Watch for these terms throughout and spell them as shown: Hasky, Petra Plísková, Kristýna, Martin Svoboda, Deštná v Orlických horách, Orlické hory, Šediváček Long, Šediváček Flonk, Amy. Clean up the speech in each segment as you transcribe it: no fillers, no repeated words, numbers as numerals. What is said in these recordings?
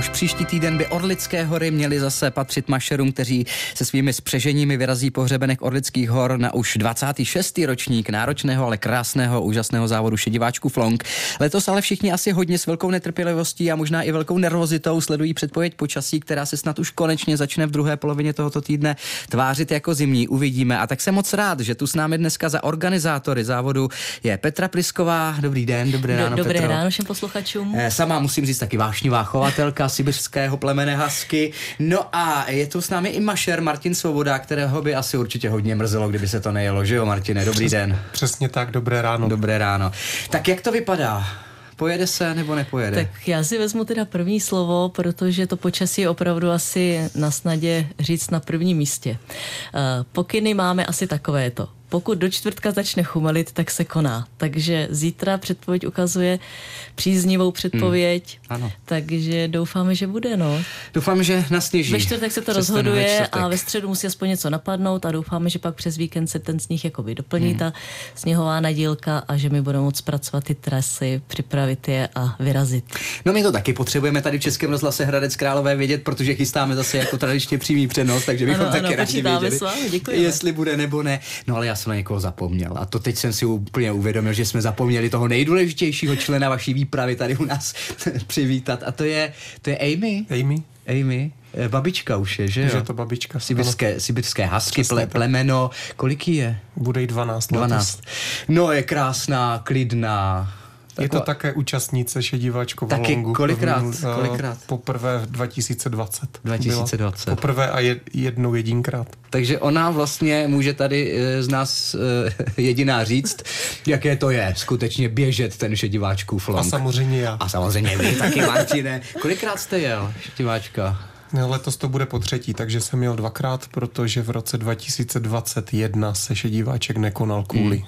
Už příští týden by Orlické hory měly zase patřit mašerům, kteří se svými spřeženími vyrazí po hřebenech Orlických hor na už 26. ročník náročného, ale krásného, úžasného závodu Šediváčku Flonk. Letos ale všichni asi hodně s velkou netrpělivostí a možná i velkou nervozitou sledují předpověď počasí, která se snad už konečně začne v druhé polovině tohoto týdne tvářit jako zimní. Uvidíme. A tak jsem moc rád, že tu s námi dneska za organizátory závodu je Petra Plísková. Dobrý den, dobré ráno všem posluchačům. Sama musím říct taky vášnivá chovatelka sibiřského plemene Hasky. No a je tu s námi i mašer Martin Svoboda, kterého by asi určitě hodně mrzelo, kdyby se to nejelo, že jo, Martine? Dobrý den. Přesně tak, dobré ráno. Dobré ráno. Tak jak to vypadá? Pojede se nebo nepojede? Tak já si vezmu teda první slovo, protože to počasí je opravdu asi na snadě říct na prvním místě. Pokyny máme asi takovéto. Pokud do čtvrtka začne chumelit, tak se koná. Takže zítra předpověď ukazuje příznivou předpověď. Ano. Takže doufáme, že bude, no. Doufám, že nasněží. Ve čtvrtek se to rozhoduje a ve středu musí aspoň něco napadnout a doufáme, že pak přes víkend se ten sníh jakoby doplní, ta sněhová nadílka, a že my budeme moc pracovat ty trasy, připravit je a vyrazit. No, my to taky potřebujeme tady v Českém rozhlase Hradec Králové vědět, protože chystáme zase jako tradičně přímý přenos, takže bychom taky rádi věděli, s vámi, jestli bude nebo ne. No, ale já jsem na někoho zapomněl. A to teď jsem si úplně uvědomil, že jsme zapomněli toho nejdůležitějšího člena vaší výpravy tady u nás přivítat. A to je Amy. Amy. Babička už je, že jo? Je to babička. Sibirské hasky, plemeno. Kolik je? Bude jí 12. No, je krásná, klidná. Je to také účastnice Šediváčkova Longu. Kolikrát? Poprvé v 2020. Poprvé a jednou jedinkrát. Takže ona vlastně může tady z nás jediná říct, jaké to je skutečně běžet ten Šediváčkův Flonk. A samozřejmě já. A samozřejmě vy taky, Martine. Kolikrát jste jel Šediváčka? Letos to bude po třetí, takže jsem jel dvakrát, protože v roce 2021 se Šediváček nekonal kvůli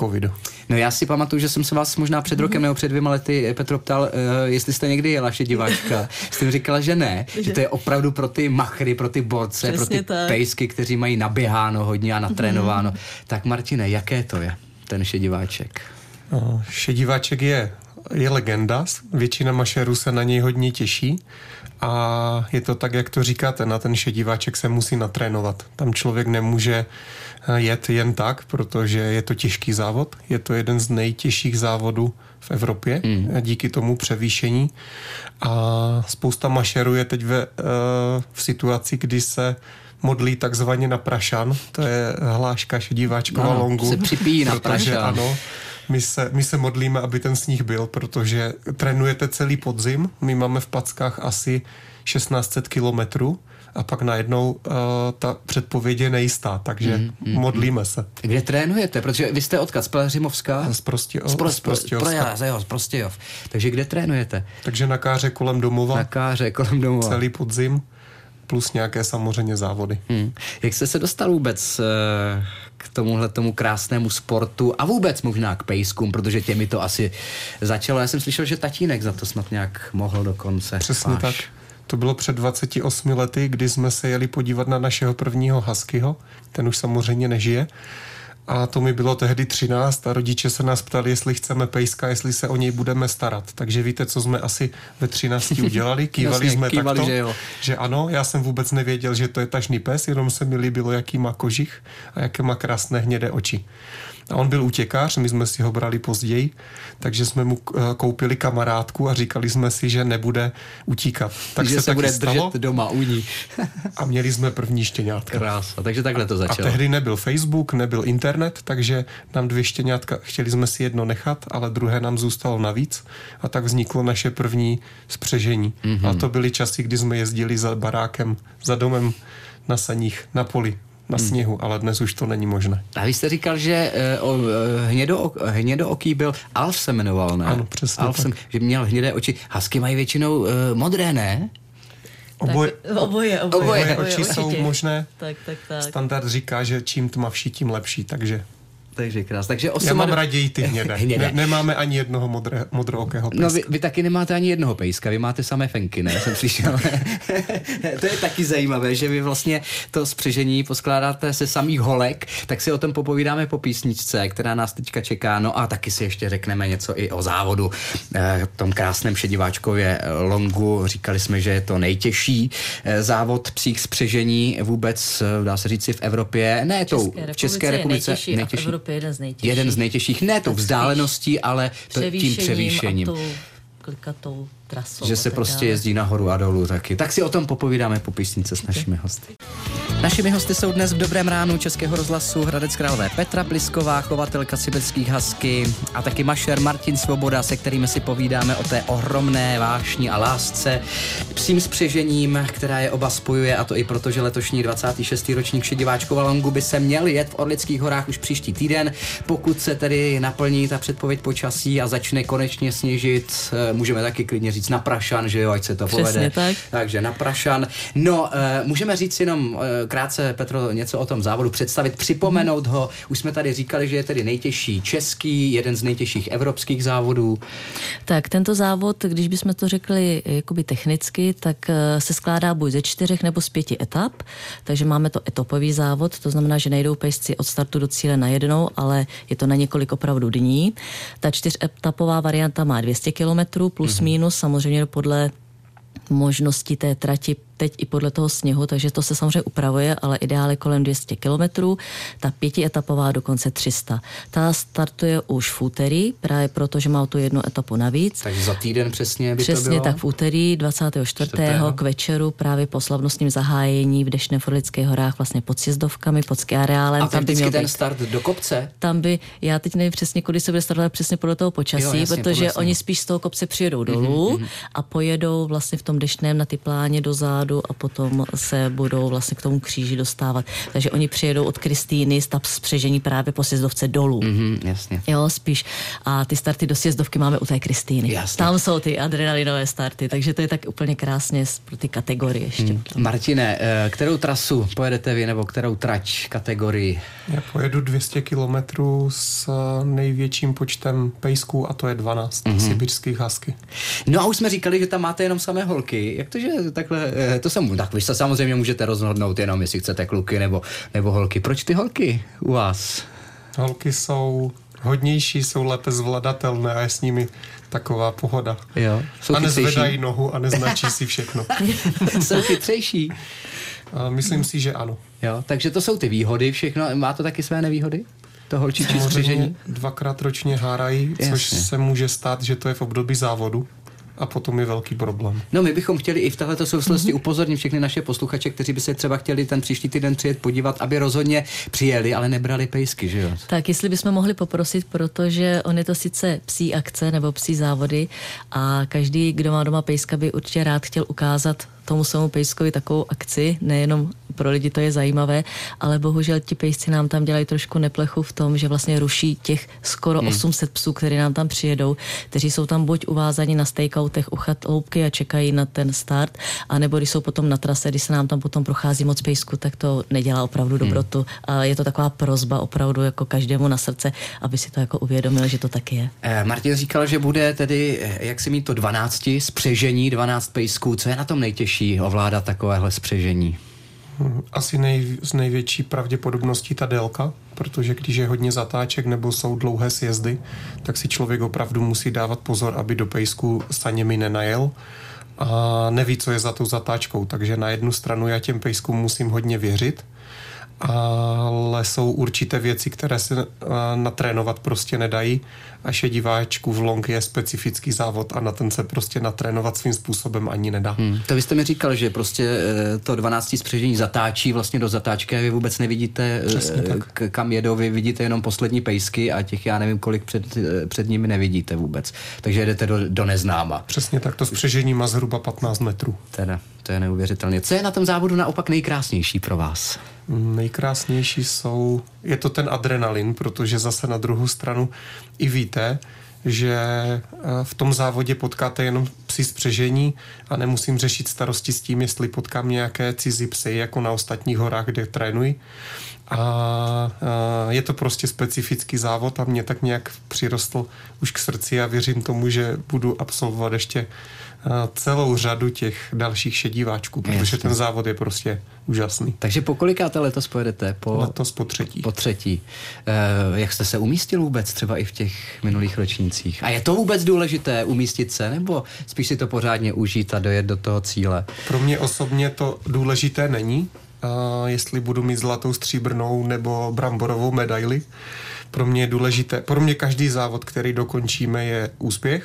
covidu. No, já si pamatuju, že jsem se vás možná před rokem nebo před 2 lety, Petro, ptal, jestli jste někdy jela Šediváčka. Jste říkala, že ne, že to je opravdu pro ty machry, pro ty borce, přesně pro ty pejsky, kteří mají naběháno hodně a natrénováno. Tak Martine, jaké to je ten Šediváček? No, Šediváček je legenda, většina mašerů se na něj hodně těší a je to tak, jak to říkáte, na ten Šediváček se musí natrénovat. Tam člověk nemůže jet jen tak, protože je to těžký závod, je to jeden z nejtěžších závodů v Evropě díky tomu převýšení a spousta mašerů je teď v situaci, kdy se modlí takzvaně na prašan, to je hláška Šediváčkova Longu. Se připíjí na prašan. Ano, my se modlíme, aby ten sníh byl, protože trénujete celý podzim, my máme v packách asi 1600 kilometrů a pak najednou ta předpověď je nejistá, takže modlíme se. Kde trénujete? Protože vy jste odkud? Z Pelhřimovska? Z Prostějov. Takže kde trénujete? Takže na káře kolem domova. Celý podzim. Plus nějaké samozřejmě závody. Jak jste se dostal vůbec k tomu krásnému sportu a vůbec možná k pejskům, protože těmi to asi začalo. Já jsem slyšel, že tatínek za to snad nějak mohl dokonce. Přesně tak. To bylo před 28 lety, kdy jsme se jeli podívat na našeho prvního Haskyho. Ten už samozřejmě nežije. A to mi bylo tehdy 13 a rodiče se nás ptali, jestli chceme pejska, jestli se o něj budeme starat. Takže víte, co jsme asi ve 13 udělali? Kývali jsme takto, že ano. Já jsem vůbec nevěděl, že to je tašný pes, jenom se mi líbilo, jaký má kožich a jaké má krásné hnědé oči. A on byl utěkář, my jsme si ho brali později, takže jsme mu koupili kamarádku a říkali jsme si, že nebude utíkat. Takže se bude stalo držet doma u ní. A měli jsme první štěňátka. Krása, takže takhle to začalo. A tehdy nebyl Facebook, nebyl internet, takže nám 2 štěňátka, chtěli jsme si jedno nechat, ale druhé nám zůstalo navíc a tak vzniklo naše první spřežení. A to byly časy, kdy jsme jezdili za barákem, za domem, na saních, na poli, na sněhu, ale dnes už to není možné. A vy jste říkal, že hnědooký byl, Alf se jmenoval, ne? Ano, přesně Alf, že měl hnědé oči. Hasky mají většinou modré, ne? Oboje oči určitě jsou možné. Tak. Standard říká, že čím tmavší, tím lepší, takže Takže krás. Takže já mám raději ty hnědé. Ne, nemáme ani jednoho modrookého pejska. No vy taky nemáte ani jednoho pejska, vy máte samé fenky, ne? Jsem slyšel. To je taky zajímavé, že vy vlastně to spřežení poskládáte se samých holek, tak si o tom popovídáme po písničce, která nás teďka čeká, no a taky si ještě řekneme něco i o závodu v tom krásném Šediváčkově longu. Říkali jsme, že je to nejtěžší závod psích spřežení vůbec, dá se říci, v Evropě. Ne, v České republice nejtěžší. Jeden z nejtěžších, ne tou vzdáleností, ale tím převýšením. Klikatou trasou. Že se prostě jezdí nahoru a dolů taky. Tak si o tom popovídáme po písničce s našimi hosty. Našimi hosty jsou dnes v Dobrém ránu Českého rozhlasu Hradec Králové Petra Plísková, chovatelka sibiřských husky, a taky mašer Martin Svoboda, se kterými si povídáme o té ohromné vášni a lásce psím spřežením, která je oba spojuje, a to i proto, že letošní 26. ročník Šediváčkova longu by se měl jet v Orlických horách už příští týden. Pokud se tedy naplní ta předpověď počasí a začne konečně sněžit, můžeme taky klidně říct na Prašan, že jo, ať se to přesně povede. Tak. Takže na Prašan. No, můžeme říct jenom krátce, Petro, něco o tom závodu představit, připomenout ho. Už jsme tady říkali, že je tedy nejtěžší český, jeden z nejtěžších evropských závodů. Tak tento závod, když bychom to řekli jakoby technicky, tak se skládá buď ze 4 nebo z 5 etap. Takže máme to etapový závod, to znamená, že nejdou pejsci od startu do cíle najednou, ale je to na několik opravdu dní. Ta 4etapová varianta má 200 kilometrů plus minus, samozřejmě podle možností té trati, teď i podle toho sněhu, takže to se samozřejmě upravuje, ale ideál je kolem 200 kilometrů, ta 5etapová dokonce 300. Ta startuje už v úterý, právě proto, že má tu jednu etapu navíc. Takže za týden přesně by to bylo? Přesně tak, v úterý 24. k večeru, právě po slavnostním zahájení v Deštné v Orlických horách, vlastně pod sjezdovkami, pod skiareálem. A tam vždycky ten start do kopce? Tam by, já teď nevím přesně, kudy se bude startovat, přesně podle toho počasí, jo, jasně, protože oni spíš z toho kopce přijedou dolů a pojedou vlastně v tom Deštném na ty pláně dozadu, a potom se budou vlastně k tomu kříži dostávat. Takže oni přijedou od Kristýny, stap spřežení právě po sjezdovce dolů. Jasně. Jo, spíš. A ty starty do sjezdovky máme u té Kristýny. Jasně. Tam jsou ty adrenalinové starty, takže to je tak úplně krásně pro ty kategorie ještě. Martine, kterou trasu pojedete vy, nebo kterou trať kategorii? Já pojedu 200 kilometrů s největším počtem pejsků, a to je 12 sibiřských husky. No a už jsme říkali, že tam máte jenom samé holky. Jak to, že takhle... Tak vy se samozřejmě můžete rozhodnout jenom, jestli chcete kluky nebo holky. Proč ty holky u vás? Holky jsou hodnější, jsou lépe zvladatelné a je s nimi taková pohoda. Jo. A nezvedají nohu a neznačí si všechno. Jsou chytřejší. Myslím si, že ano. Jo, takže to jsou ty výhody všechno. Má to taky své nevýhody? To holčičí spřežení? Dvakrát ročně hárají, což se může stát, že to je v období závodu. A potom je velký problém. No, my bychom chtěli i v této souvislosti upozornit všechny naše posluchače, kteří by se třeba chtěli ten příští týden přijet podívat, aby rozhodně přijeli, ale nebrali pejsky, že jo? Tak, jestli bychom mohli poprosit, protože on je to sice psí akce nebo psí závody a každý, kdo má doma pejska, by určitě rád chtěl ukázat tomu svému pejskovi takovou akci, nejenom pro lidi to je zajímavé, ale bohužel ti pejsci nám tam dělají trošku neplechu v tom, že vlastně ruší těch skoro 800 psů, kteří nám tam přijedou, kteří jsou tam buď uvázaní na stakeoutech u chaloupky a čekají na ten start, anebo když jsou potom na trase, když se nám tam potom prochází moc pejsku, tak to nedělá opravdu dobrotu. A je to taková prosba opravdu jako každému na srdce, aby si to jako uvědomil, že to taky je. Martin říkal, že bude tedy, jak si mít to 12 spřežení, 12 pejsků, co je na tom nejtěžší ovládat takovéhle spřežení? Asi s největší pravděpodobností ta délka, protože když je hodně zatáček nebo jsou dlouhé sjezdy, tak si člověk opravdu musí dávat pozor, aby do pejsku saněmi nenajel a neví, co je za tou zatáčkou. Takže na jednu stranu já těm pejskům musím hodně věřit, ale jsou určité věci, které se natrénovat prostě nedají, a Šediváčku v Long je specifický závod a na ten se prostě natrénovat svým způsobem ani nedá. To byste mi říkal, že prostě to 12 spřežení zatáčí vlastně do zatáčky a vy vůbec nevidíte, kam jedou, vy vidíte jenom poslední pejsky a těch já nevím kolik před nimi nevidíte vůbec. Takže jedete do neznáma. Přesně tak, to spřežení má zhruba 15 metrů. Teda, to je neuvěřitelné. Co je na tom závodu naopak nejkrásnější pro vás? Nejkrásnější je to ten adrenalin, protože zase na druhou stranu i víte, že v tom závodě potkáte jenom psi spřežení a nemusím řešit starosti s tím, jestli potkám nějaké cizí psy, jako na ostatních horách, kde trénuji, A je to prostě specifický závod a mě tak nějak přirostl už k srdci a věřím tomu, že budu absolvovat ještě celou řadu těch dalších šediváčků, protože ještě ten závod je prostě úžasný. Takže po kolikáté letos pojedete? Letos po třetí. Po třetí. Jak jste se umístil vůbec třeba i v těch minulých ročnících? A je to vůbec důležité umístit se, nebo spíš si to pořádně užít a dojet do toho cíle? Pro mě osobně to důležité není, jestli budu mít zlatou, stříbrnou nebo bramborovou medaili. Pro mě je důležité, pro mě každý závod, který dokončíme, je úspěch.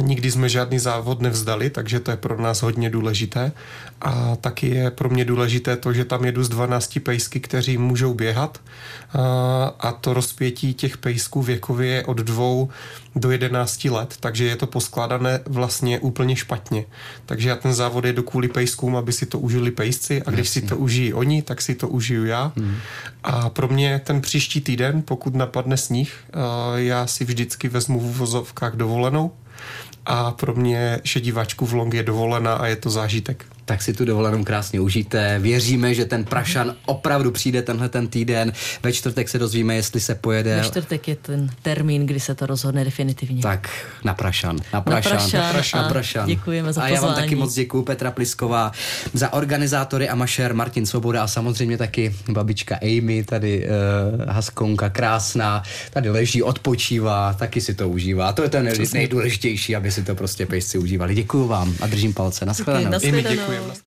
Nikdy jsme žádný závod nevzdali, takže to je pro nás hodně důležité. A taky je pro mě důležité to, že tam jedu z 12 pejsky, kteří můžou běhat. A to rozpětí těch pejsků věkově je od 2 do 11 let, takže je to poskládané vlastně úplně špatně. Takže já ten závod jedu kvůli pejskům, aby si to užili pejsci a když si to užijí oni, tak si to užiju já. A pro mě ten příští týden, pokud napadne sníh, já si vždycky vezmu v uvozovkách dovolenou a pro mě šediváčku Flonk je dovolená a je to zážitek. Tak si tu dovolenou krásně užijte. Věříme, že ten Prašan opravdu přijde tenhle ten týden. Ve čtvrtek se dozvíme, jestli se pojede. Ve čtvrtek je ten termín, kdy se to rozhodne definitivně. Tak na Prašan. Na Prašan. Děkujeme za pozvání. A já vám taky moc děkuju, Petra Plísková, za organizátory a mašér Martin Svoboda a samozřejmě taky babička Amy, tady Haskonka krásná, tady leží, odpočívá, taky si to užívá. To je ten nejdůležitější, aby si to prostě pejsci užívali. Děkuju vám a držím palce. Na shledanou.